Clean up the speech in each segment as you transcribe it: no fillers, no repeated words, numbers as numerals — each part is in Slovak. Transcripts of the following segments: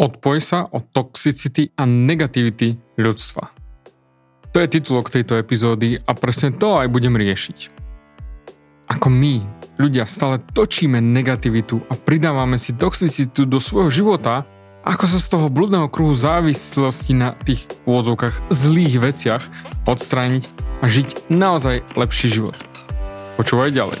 Odpoj sa od toxicity a negativity ľudstva. To je titulok tejto epizódy a presne to aj budem riešiť. Ako my, ľudia, stále točíme negativitu a pridávame si toxicitu do svojho života, ako sa z toho bludného kruhu závislosti na tých úvodzovkách zlých veciach odstrániť a žiť naozaj lepší život. Počúvaj ďalej.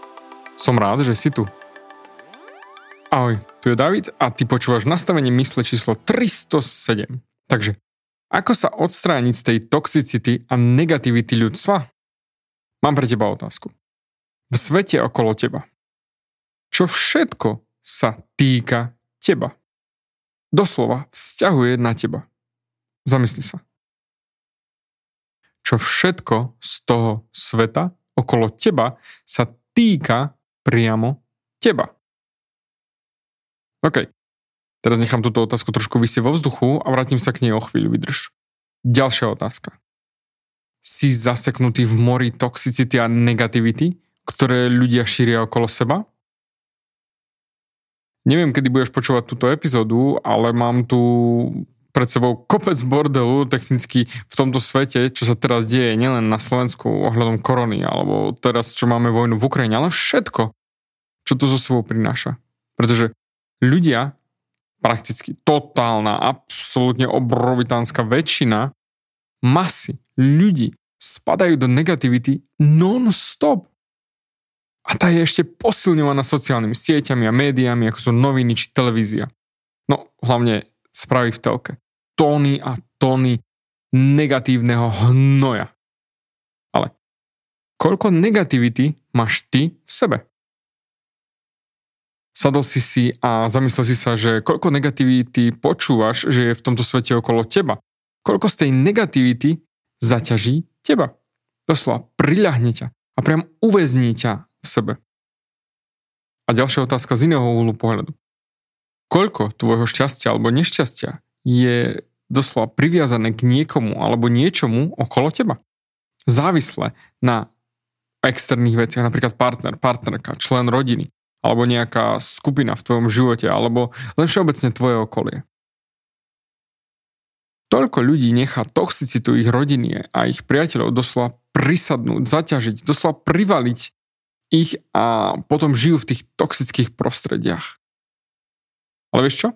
Som rád, že si tu. Ahoj, tu je David a ty počúvaš nastavenie mysle číslo 307. Takže, ako sa odstrániť z tej toxicity a negativity ľudstva? Mám pre teba otázku. V svete okolo teba. Čo všetko sa týka teba? Doslova vzťahuje na teba. Zamysli sa. Čo všetko z toho sveta okolo teba sa týka priamo teba? OK. Teraz nechám túto otázku trošku visieť vo vzduchu a vrátim sa k nej o chvíľu, vydrž. Ďalšia otázka. Si zaseknutý v mori toxicity a negativity, ktoré ľudia šíria okolo seba? Neviem, kedy budeš počúvať túto epizódu, ale mám tu pred sebou kopec bordelu technicky v tomto svete, čo sa teraz deje nielen na Slovensku ohľadom korony, alebo teraz, čo máme vojnu v Ukrajine, ale všetko, čo to zo sebou prináša. Pretože ľudia, prakticky totálna, absolútne obrovitánska väčšina, masy ľudí spadajú do negativity non-stop. A tá je ešte posilňovaná sociálnymi sieťami a médiami, ako sú noviny či televízia. No, hlavne správy v telke. Tóny a tóny negatívneho hnoja. Ale koľko negativity máš ty v sebe? Sadol si si a zamyslel si sa, že koľko negativity počúvaš, že je v tomto svete okolo teba. Koľko z tej negativity zaťaží teba. Doslova priľahne ťa a priam uväzní ťa v sebe. A ďalšia otázka z iného úhlu pohľadu. Koľko tvojho šťastia alebo nešťastia je doslova priviazané k niekomu alebo niečomu okolo teba? Závisle na externých veciach, napríklad partner, partnerka, člen rodiny alebo nejaká skupina v tvojom živote alebo len všeobecne tvoje okolie. Toľko ľudí nechá toxicitu ich rodiny a ich priateľov doslova prisadnúť, zaťažiť, doslova privaliť ich a potom žijú v tých toxických prostrediach. Ale vieš čo?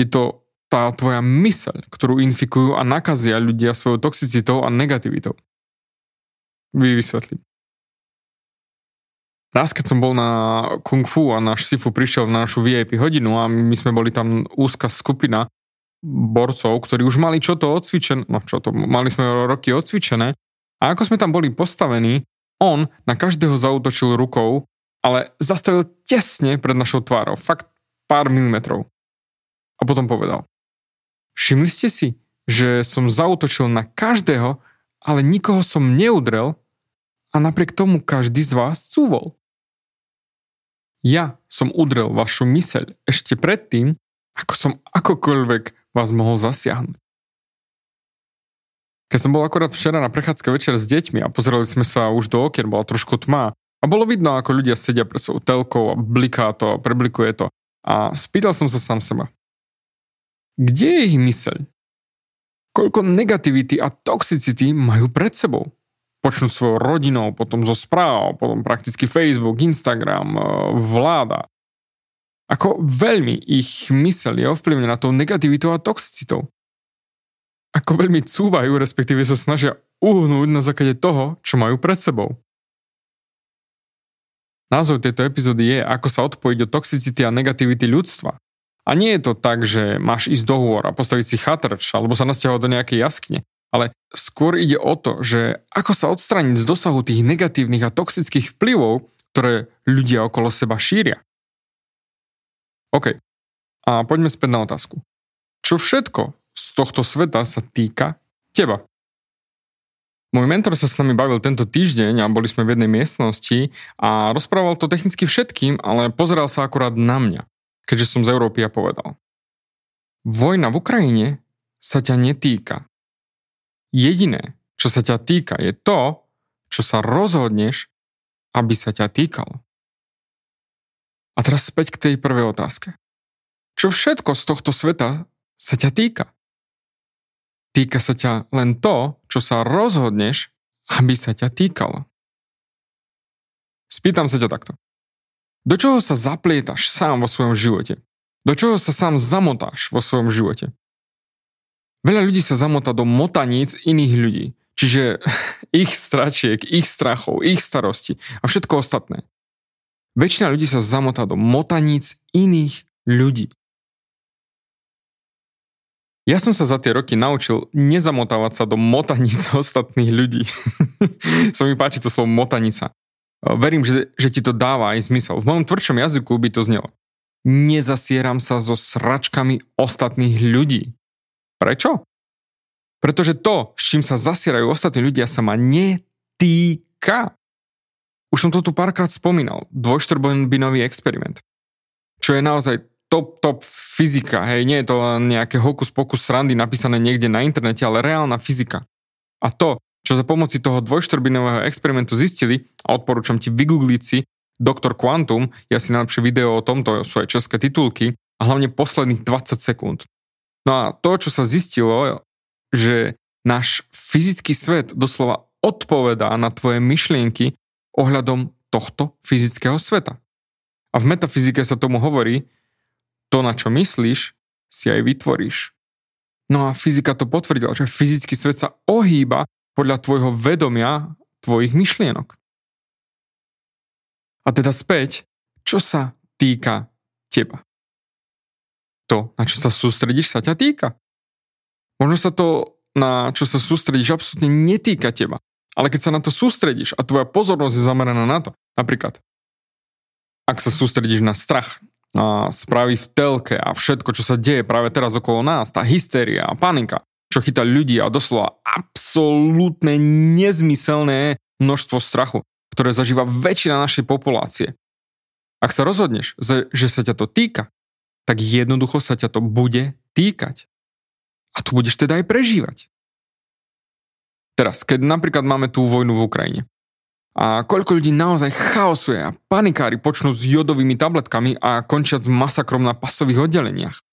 Je to tá tvoja myseľ, ktorú infikujú a nakazia ľudia svojou toxicitou a negativitou. Vysvetlím. Raz, keď som bol na Kung Fu a náš Sifu prišiel na našu VIP hodinu a my sme boli tam úzka skupina borcov, ktorí už mali mali sme roky odcvičené a ako sme tam boli postavení, on na každého zaútočil rukou, ale zastavil tesne pred našou tvárou, fakt pár milimetrov. A potom povedal: všimli ste si, že som zaútočil na každého, ale nikoho som neudrel a napriek tomu každý z vás cúvol. Ja som udrel vašu myseľ ešte predtým, ako som akokoľvek vás mohol zasiahnuť. Keď som bol akorát včera na prechádzke večer s deťmi a pozerali sme sa už do okien, bola trošku tma a bolo vidno, ako ľudia sedia pred svojou telkou a bliká to a preblikuje to. A spýtal som sa sám seba. Kde je ich myseľ? Koľko negativity a toxicity majú pred sebou? Počnú svojou rodinou, potom zo správ, potom prakticky Facebook, Instagram, vláda. A ako veľmi ich mysel je ovplyvnená tou negativitou a toxicitou. Ako veľmi cúvajú, respektíve sa snažia uhnúť na základe toho, čo majú pred sebou. Názov tejto epizódy je Ako sa odpojiť od toxicity a negativity ľudstva. A nie je to tak, že máš ísť do hôr a postaviť si chatrč alebo sa nasťahovať do nejakej jaskyne. Ale skôr ide o to, že ako sa odstrániť z dosahu tých negatívnych a toxických vplyvov, ktoré ľudia okolo seba šíria. OK. A poďme späť na otázku. Čo všetko z tohto sveta sa týka teba? Môj mentor sa s nami bavil tento týždeň a boli sme v jednej miestnosti a rozprával to technicky všetkým, ale pozeral sa akurát na mňa, keďže som z Európy a povedal. Vojna v Ukrajine sa ťa netýka. Jediné, čo sa ťa týka, je to, čo sa rozhodneš, aby sa ťa týkalo. A teraz späť k tej prvej otázke. Čo všetko z tohto sveta sa ťa týka? Týka sa ťa len to, čo sa rozhodneš, aby sa ťa týkalo. Spýtam sa ťa takto. Do čoho sa zaplietaš sám vo svojom živote? Do čoho sa sám zamotáš vo svojom živote? Veľa ľudí sa zamotá do motaníc iných ľudí, čiže ich stračiek, ich strachov, ich starosti a všetko ostatné. Väčšina ľudí sa zamotá do motaníc iných ľudí. Ja som sa za tie roky naučil nezamotávať sa do motaníc ostatných ľudí. Sa mi páči to slovo motanica. Verím, že ti to dáva aj zmysel. V mojom tvrdšom jazyku by to znelo. Nezasieram sa so sračkami ostatných ľudí. Prečo? Pretože to, s čím sa zasierajú ostatní ľudia, sa ma netýka. Už som to tu párkrát spomínal. Dvojštrbinový experiment. Čo je naozaj top fyzika, hej, nie je to len nejaké hokus pokus srandy napísané niekde na internete, ale reálna fyzika. A to, čo za pomoci toho dvojštrbinového experimentu zistili, a odporúčam ti vygoogliť si Doktor Quantum, je asi najlepšie video o tomto, sú aj české titulky, a hlavne posledných 20 sekúnd. No a to, čo sa zistilo, že náš fyzický svet doslova odpovedá na tvoje myšlienky ohľadom tohto fyzického sveta. A v metafyzike sa tomu hovorí, to, na čo myslíš, si aj vytvoríš. No a fyzika to potvrdila, že fyzický svet sa ohýba podľa tvojho vedomia, tvojich myšlienok. A teda späť, čo sa týka teba. To, na čo sa sústredíš, sa ťa týka. Možno sa to, na čo sa sústredíš, absolútne netýka teba. Ale keď sa na to sústredíš a tvoja pozornosť je zameraná na to, napríklad, ak sa sústredíš na strach, a správy v telke a všetko, čo sa deje práve teraz okolo nás, tá hystéria a panika, čo chytá ľudí a doslova absolútne nezmyselné množstvo strachu, ktoré zažíva väčšina našej populácie. Ak sa rozhodneš, že sa ťa to týka, tak jednoducho sa ťa to bude týkať. A tu budeš teda aj prežívať. Teraz, keď napríklad máme tú vojnu v Ukrajine, a koľko ľudí naozaj chaosuje a panikári počnú s jodovými tabletkami a končia s masakrom na pasových oddeleniach.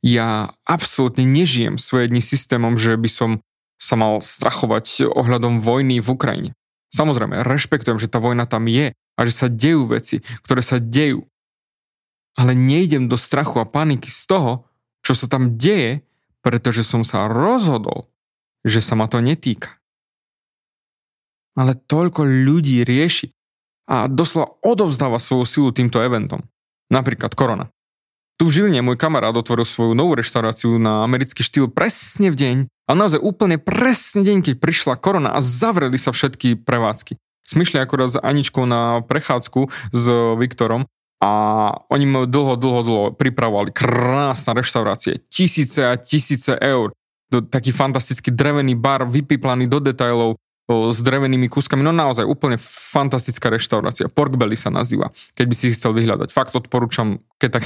Ja absolútne nežijem svoje dni systémom, že by som sa mal strachovať ohľadom vojny v Ukrajine. Samozrejme, rešpektujem, že tá vojna tam je a že sa dejú veci, ktoré sa dejú. Ale nejdem do strachu a paniky z toho, čo sa tam deje, pretože som sa rozhodol, že sa ma to netýka. Ale toľko ľudí rieši a doslova odovzdáva svoju silu týmto eventom. Napríklad korona. Tu v Žiline môj kamarát otvoril svoju novú reštauráciu na americký štýl presne v deň a naozaj úplne presne deň, keď prišla korona a zavreli sa všetky prevádzky. Smyšli akorát s Aničkou na prechádzku s Viktorom a oni mu dlho pripravovali krásne reštaurácie. Tisíce a tisíce eur. Taký fantastický drevený bar vypiplaný do detailov, s drevenými kúskami, no naozaj úplne fantastická reštaurácia. Pork Belly sa nazýva, keď by si ich chcel vyhľadať. Fakt odporúčam, keď tak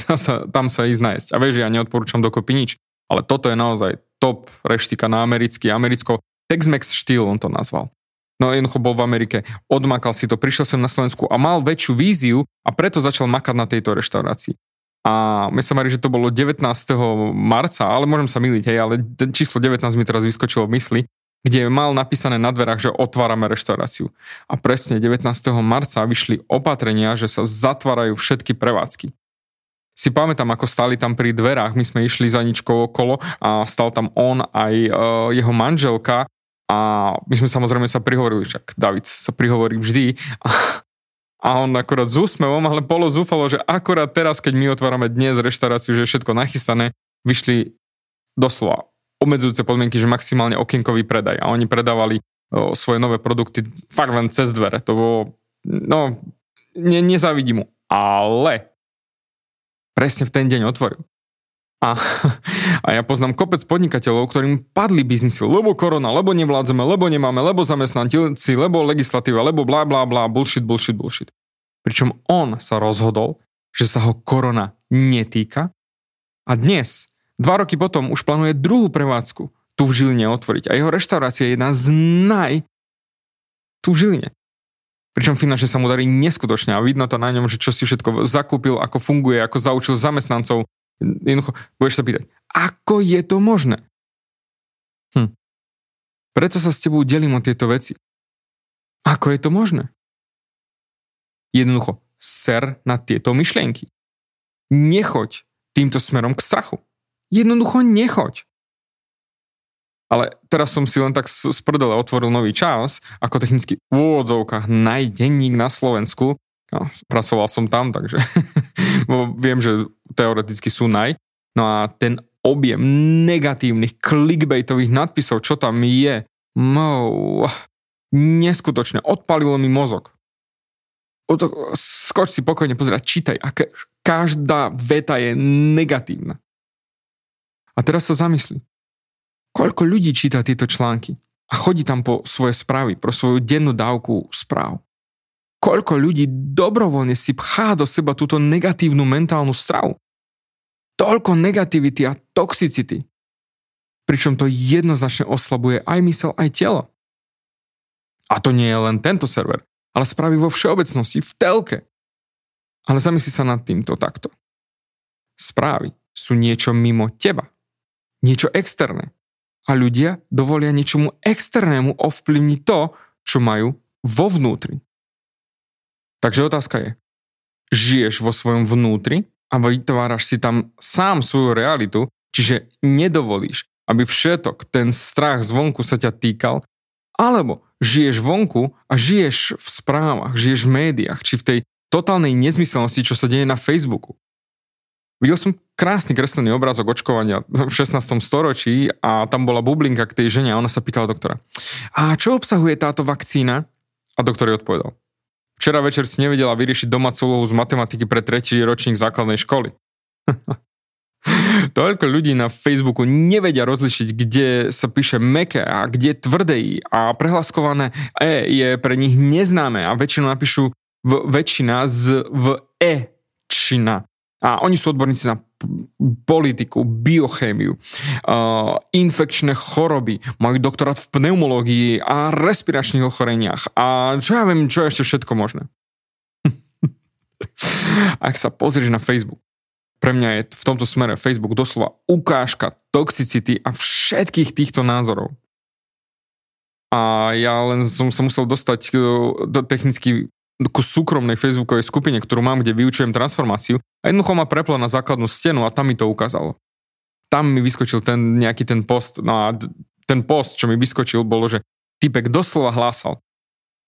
tam sa ísť nájsť. A vieš, ja neodporúčam dokopy nič, ale toto je naozaj top reštika na americko Tex-Mex štýl, on to nazval. No jednoducho bol v Amerike, odmakal si to, prišiel sem na Slovensku a mal väčšiu víziu a preto začal makať na tejto reštaurácii. A my sa marí, že to bolo 19. marca, ale môžem sa myliť, hej, ale číslo 19 mi teraz vyskočilo v mysli, kde mal napísané na dverách, že otvárame reštauráciu. A presne 19. marca vyšli opatrenia, že sa zatvárajú všetky prevádzky. si pamätám, ako stáli tam pri dverách, my sme išli za Ničkou okolo a stal tam on aj jeho manželka a my sme samozrejme sa prihovorili, však David sa prihovorí vždy a on akorát s úsmevom, ale bolo zúfalo, že akorát teraz, keď my otvárame dnes reštauráciu, že je všetko nachystané, vyšli doslova obmedzujúce podmienky, že maximálne okienkový predaj a oni predávali svoje nové produkty fakt len cez dvere, to bolo, no, nezávidí mu, ale presne v ten deň otvoril. A ja poznám kopec podnikateľov, ktorým padli biznisy, lebo korona, lebo nevládzeme, lebo nemáme, lebo zamestnanci, lebo legislatíva, lebo blá, blá, blá, bullshit. Pričom on sa rozhodol, že sa ho korona netýka a dnes, 2 roky potom, už plánuje druhú prevádzku tu v Žiline otvoriť a jeho reštaurácia je jedna z tu v Žiline. Pričom finančne sa mu darí neskutočne a vidno to na ňom, že čo si všetko zakúpil, ako funguje, ako zaučil zamestnancov. Jednoducho, budeš sa pýtať, ako je to možné? Preto sa s tebou delím o tieto veci. Ako je to možné? Jednoducho, ser na tieto myšlienky. Nechoď týmto smerom k strachu. Jednoducho nechoď. Ale teraz som si len tak z prdele otvoril nový čas, ako technicky v úvodzovkách najdenník na Slovensku. No, pracoval som tam, takže viem, že teoreticky sú naj. No a ten objem negatívnych clickbaitových nadpisov, čo tam je, neskutočne odpalilo mi mozog. Skoč si pokojne pozerať, čítaj, aké každá veta je negatívna. A teraz sa zamysli. Koľko ľudí číta tieto články a chodí tam po svoje správy, pro svoju dennú dávku správ? Koľko ľudí dobrovoľne si pchá do seba túto negatívnu mentálnu stravu? Toľko negativity a toxicity. Pričom to jednoznačne oslabuje aj mysel, aj telo. A to nie je len tento server, ale správy vo všeobecnosti, v telke. Ale zamysli sa nad týmto takto. Správy sú niečo mimo teba. Niečo externé. A ľudia dovolia niečomu externému ovplyvniť to, čo majú vo vnútri. Takže otázka je, žiješ vo svojom vnútri a vytváraš si tam sám svoju realitu, čiže nedovolíš, aby všetok ten strach zvonku sa ťa týkal, alebo žiješ vonku a žiješ v správach, žiješ v médiách, či v tej totálnej nezmyselnosti, čo sa deje na Facebooku. Videl som krásny kreslený obrázok očkovania v 16. storočí a tam bola bublinka k tej žene a ona sa pýtala doktora, a čo obsahuje táto vakcína? A doktor jej odpovedal, včera večer si nevedela vyriešiť domácu úlohu z matematiky pre 3. ročník základnej školy. Toľko ľudí na Facebooku nevedia rozlišiť, kde sa píše mäkké a kde tvrdé i a prehlaskované e je pre nich neznáme a väčšinu napíšu väčšina z v e-čina. A oni sú odborníci na politiku, biochémiu, infekčné choroby, majú doktorát v pneumológii a respiračných ochoreniach a čo ja viem, čo je ešte všetko možné. Ak sa pozrieš na Facebook, pre mňa je v tomto smere Facebook doslova ukážka toxicity a všetkých týchto názorov. A ja len som sa musel dostať technicky ku súkromnej facebookovej skupine, ktorú mám, kde vyučujem transformáciu a jednoducho ma preplo na základnú stenu a tam mi to ukázalo. Tam mi vyskočil nejaký post, no a ten post, čo mi vyskočil, bolo, že typek doslova hlásal,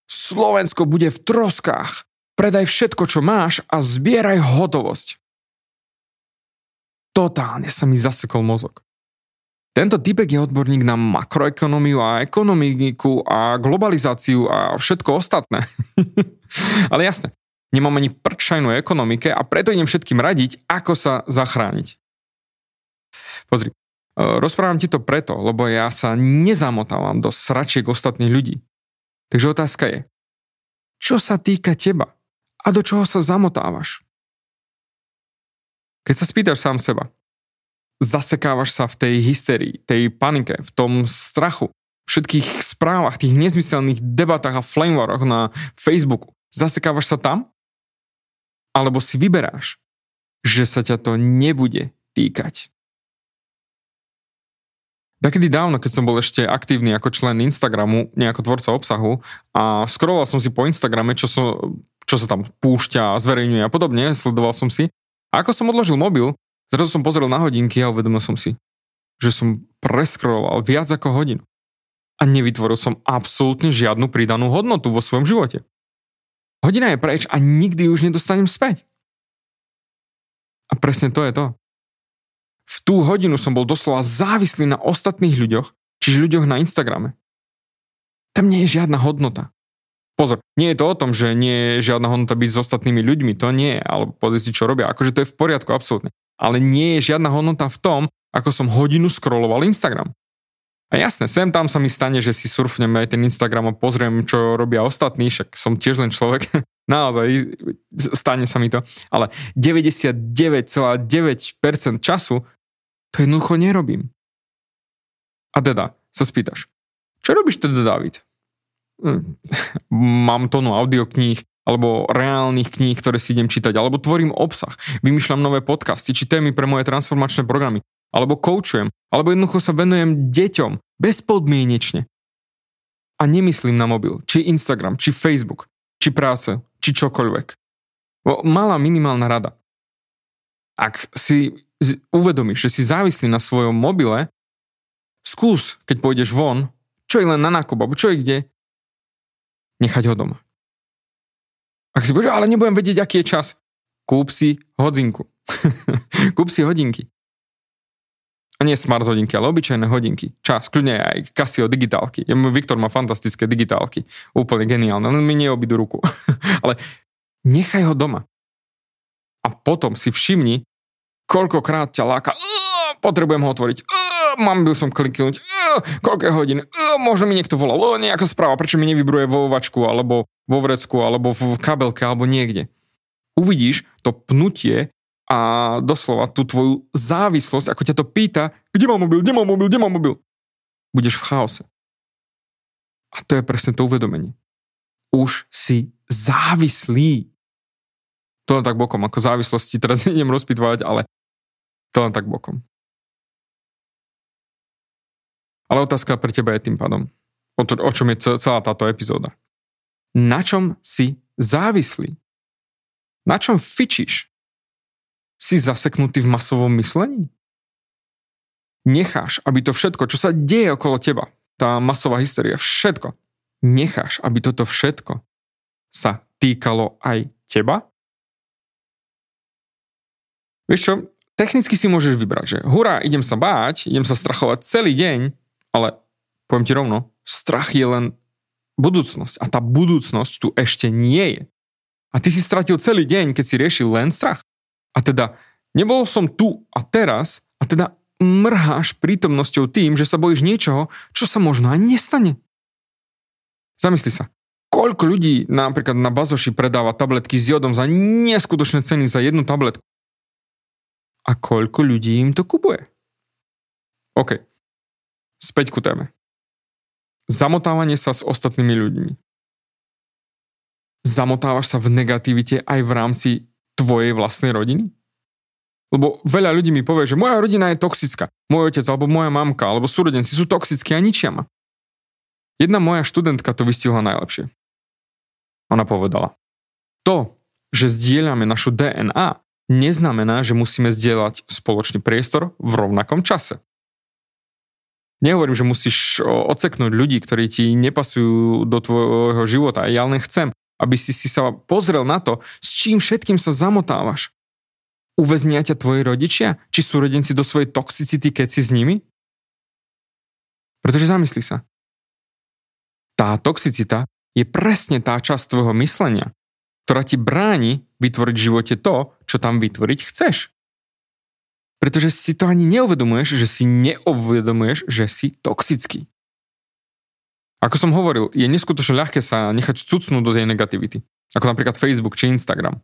Slovensko bude v troskách, predaj všetko, čo máš a zbieraj hotovosť. Totálne sa mi zasekol mozog. Tento typek je odborník na makroekonómiu a ekonomiku a globalizáciu a všetko ostatné. Ale jasné, nemám ani prčajnú ekonomike a preto idem všetkým radiť, ako sa zachrániť. Pozri, rozprávam ti to preto, lebo ja sa nezamotávam do sračiek ostatných ľudí. Takže otázka je, čo sa týka teba a do čoho sa zamotávaš? Keď sa spýtaš sám seba, zasekávaš sa v tej hysterii, tej panike, v tom strachu, všetkých správach, tých nezmyselných debatách a flamewaroch na Facebooku. Zasekávaš sa tam? Alebo si vyberáš, že sa ťa to nebude týkať? Takedy dávno, keď som bol ešte aktívny ako člen Instagramu, nejako tvorca obsahu a scrolloval som si po Instagrame, čo sa tam púšťa, zverejňuje a podobne, sledoval som si. A ako som odložil mobil, zrazu som pozrel na hodinky a uvedomil som si, že som preskroloval viac ako hodinu. A nevytvoril som absolútne žiadnu pridanú hodnotu vo svojom živote. Hodina je preč a nikdy už nedostanem späť. A presne to je to. V tú hodinu som bol doslova závislý na ostatných ľuďoch, čiže ľuďoch na Instagrame. Tam nie je žiadna hodnota. Pozor, nie je to o tom, že nie je žiadna hodnota byť s ostatnými ľuďmi, to nie, alebo pozrieť si, čo robia, akože to je v poriadku, absolútne. Ale nie je žiadna hodnota v tom, ako som hodinu scrolloval Instagram. A jasné, sem tam sa mi stane, že si surfnem aj ten Instagram a pozriem, čo robia ostatní, však som tiež len človek. Naozaj, stane sa mi to. Ale 99,9% času to jednoducho nerobím. A teda sa spýtaš, čo robíš teda, Dávid? Mám tonu audiokníh, alebo reálnych kníh, ktoré si idem čítať, alebo tvorím obsah, vymýšľam nové podcasty, či témy pre moje transformačné programy, alebo koučujem, alebo jednoducho sa venujem deťom bezpodmienečne. A nemyslím na mobil, či Instagram, či Facebook, či prácu, či čokoľvek. Malá minimálna rada. Ak si uvedomíš, že si závislý na svojom mobile, skús, keď pôjdeš von, čo je len na nákup, alebo čo je kde, nechať ho doma. Ak si povieš, ale nebudem vedieť, aký je čas, kúp si hodinku. Kúp si hodinky. A nie smart hodinky, ale obyčajné hodinky. Čas, kľudne aj Casio digitálky. Viktor má fantastické digitálky. Úplne geniálne, len mi neobídu ruku. Ale nechaj ho doma. A potom si všimni, koľkokrát ťa láka. Potrebujem ho otvoriť. Mám by som kliknúť, koľké hodiny, možno mi niekto volal, nejaká správa, prečo mi nevybruje vo vačku, alebo vo vrecku, alebo v kabelke, alebo niekde. Uvidíš to pnutie a doslova tú tvoju závislosť, ako ťa to pýta, kde mám mobil. Budeš v chaose. A to je presne to uvedomenie. Už si závislý. To len tak bokom, ako závislosti teraz idem rozpitvať, ale to len tak bokom. Ale otázka pre teba je tým pádom, o čom je celá táto epizóda. Na čom si závislý? Na čom fičíš? Si zaseknutý v masovom myslení? Necháš, aby to všetko, čo sa deje okolo teba, tá masová hysteria, všetko, necháš, aby toto všetko sa týkalo aj teba? Vieš čo, technicky si môžeš vybrať, že hurá, idem sa báť, idem sa strachovať celý deň, ale poviem ti rovno, strach je len budúcnosť a tá budúcnosť tu ešte nie je. A ty si stratil celý deň, keď si riešil len strach. A teda nebol som tu a teraz a teda mrháš prítomnosťou tým, že sa bojíš niečoho, čo sa možno ani nestane. Zamysli sa, koľko ľudí napríklad na Bazoši predáva tabletky s jodom za neskutočné ceny za jednu tabletku. A koľko ľudí im to kupuje? OK. Späť ku téme. Zamotávanie sa s ostatnými ľuďmi. Zamotávaš sa v negativite aj v rámci tvojej vlastnej rodiny? Lebo veľa ľudí mi povie, že moja rodina je toxická. Môj otec, alebo moja mamka, alebo súrodenci sú toxickí a ničia ma. Jedna moja študentka to vystihla najlepšie. Ona povedala, to, že zdieľame našu DNA, neznamená, že musíme zdieľať spoločný priestor v rovnakom čase. Nehovorím, že musíš odseknúť ľudí, ktorí ti nepasujú do tvojho života. Ja len chcem, aby si sa pozrel na to, s čím všetkým sa zamotávaš. Uväznia ťa tvoji rodičia? Či súrodenci do svojej toxicity, keď si s nimi? Pretože zamysli sa. Tá toxicita je presne tá časť tvojho myslenia, ktorá ti bráni vytvoriť v živote to, čo tam vytvoriť chceš. Pretože si to ani neuvedomuješ, že si toxický. Ako som hovoril, je neskutočne ľahké sa nechať cucnúť do tej negativity. Ako napríklad Facebook či Instagram.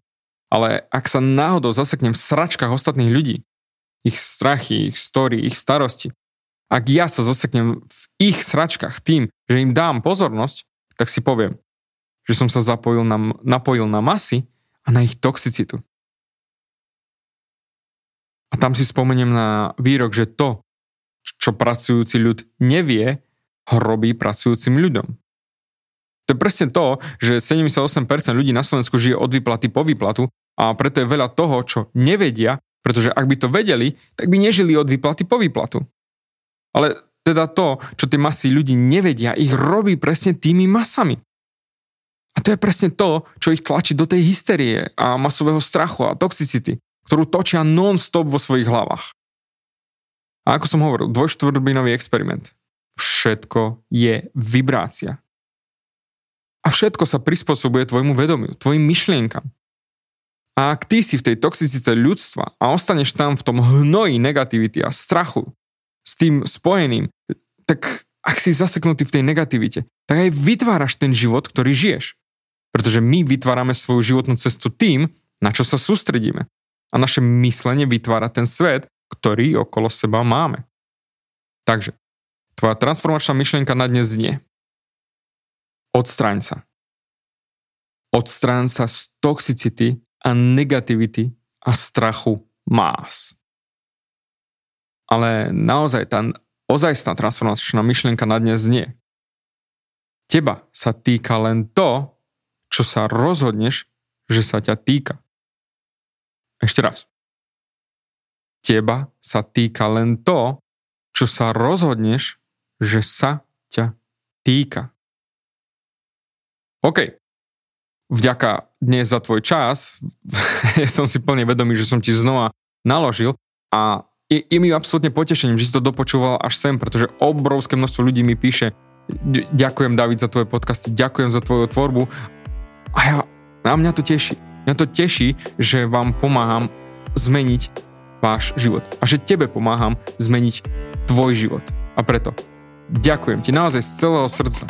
Ale ak sa náhodou zaseknem v sračkách ostatných ľudí, ich strachy, ich story, ich starosti, ak ja sa zaseknem v ich sračkách tým, že im dám pozornosť, tak si poviem, že som sa napojil na masy a na ich toxicitu. A tam si spomeniem na výrok, že to, čo pracujúci ľud nevie, robí pracujúcim ľuďom. To je presne to, že 78% ľudí na Slovensku žije od výplaty po výplatu a preto je veľa toho, čo nevedia, pretože ak by to vedeli, tak by nežili od výplaty po výplatu. Ale teda to, čo tie masy ľudí nevedia, ich robí presne tými masami. A to je presne to, čo ich tlačí do tej hysterie a masového strachu a toxicity, ktorú točia non-stop vo svojich hlavách. A ako som hovoril, dvojštvrbinový experiment. Všetko je vibrácia. A všetko sa prispôsobuje tvojmu vedomiu, tvojim myšlienkam. A ak ty si v tej toxicite ľudstva a ostaneš tam v tom hnoji negativity a strachu s tým spojeným, tak ak si zaseknutý v tej negativite, tak aj vytváraš ten život, ktorý žiješ. Pretože my vytvárame svoju životnú cestu tým, na čo sa sústredíme. A naše myslenie vytvára ten svet, ktorý okolo seba máme. Takže, tvoja transformačná myšlienka na dnes znie: odstráň sa. Odstráň sa z toxicity a negativity a strachu más. Ale naozaj tá ozajstná transformačná myšlienka na dnes znie: teba sa týka len to, čo sa rozhodneš, že sa ťa týka. Ešte raz. Teba sa týka len to, čo sa rozhodneš, že sa ťa týka. OK. Vďaka dnes za tvoj čas. Ja som si plne vedomý, že som ti znova naložil a je mi absolútne potešením, že si to dopočúval až sem, pretože obrovské množstvo ľudí mi píše: ďakujem, David, za tvoje podcasty, ďakujem za tvoju tvorbu. A mňa to teší. Mňa to teší, že vám pomáham zmeniť váš život a že tebe pomáham zmeniť tvoj život. A preto ďakujem ti naozaj z celého srdca.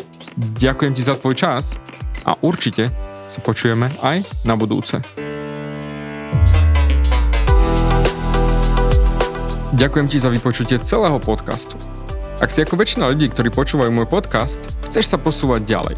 Ďakujem ti za tvoj čas a určite sa počujeme aj na budúce. Ďakujem ti za vypočutie celého podcastu. Ak si ako väčšina ľudí, ktorí počúvajú môj podcast, chceš sa posúvať ďalej.